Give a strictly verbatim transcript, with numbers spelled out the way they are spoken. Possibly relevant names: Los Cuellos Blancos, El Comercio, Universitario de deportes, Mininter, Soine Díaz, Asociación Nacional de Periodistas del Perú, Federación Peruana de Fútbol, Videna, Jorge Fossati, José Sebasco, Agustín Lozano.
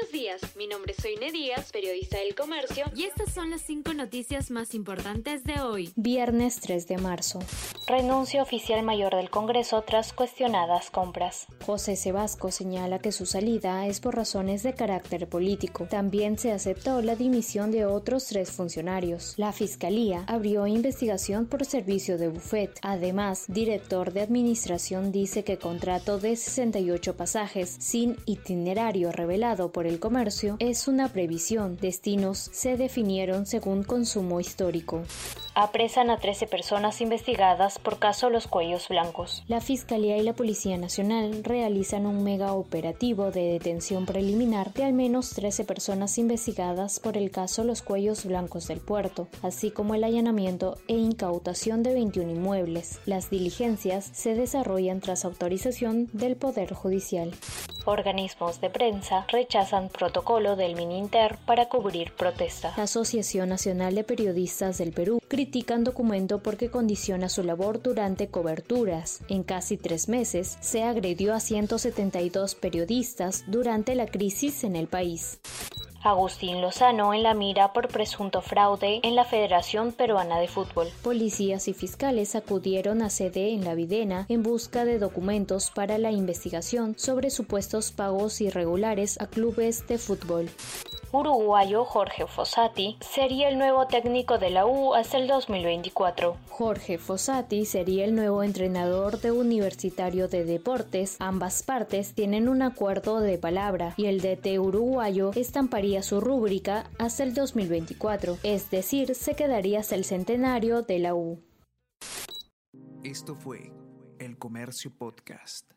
Buenos días, mi nombre es Soine Díaz, periodista del Comercio, y estas son las cinco noticias más importantes de hoy. Viernes tres de marzo. Renuncia oficial mayor del Congreso tras cuestionadas compras. José Sebasco señala que su salida es por razones de carácter político. También se aceptó la dimisión de otros tres funcionarios. La Fiscalía abrió investigación por servicio de bufet. Además, director de administración dice que contrato de sesenta y ocho pasajes sin itinerario revelado por El Comercio es una previsión. Destinos se definieron según consumo histórico. Apresan a trece personas investigadas por caso Los Cuellos Blancos. La Fiscalía y la Policía Nacional realizan un mega operativo de detención preliminar de al menos trece personas investigadas por el caso Los Cuellos Blancos del Puerto, así como el allanamiento e incautación de veintiún inmuebles. Las diligencias se desarrollan tras autorización del Poder Judicial. Organismos de prensa rechazan protocolo del Mininter para cubrir protesta. La Asociación Nacional de Periodistas del Perú critican documento porque condiciona su labor durante coberturas. En casi tres meses se agredió a ciento setenta y dos periodistas durante la crisis en el país. Agustín Lozano en la mira por presunto fraude en la Federación Peruana de Fútbol. Policías y fiscales acudieron a sede en la Videna en busca de documentos para la investigación sobre supuestos pagos irregulares a clubes de fútbol. Uruguayo Jorge Fossati sería el nuevo técnico de la U hasta el dos mil veinticuatro. Jorge Fossati sería el nuevo entrenador de Universitario de Deportes. Ambas partes tienen un acuerdo de palabra y el D T uruguayo estamparía su rúbrica hasta el dos mil veinticuatro, es decir, se quedaría hasta el centenario de la U. Esto fue El Comercio Podcast.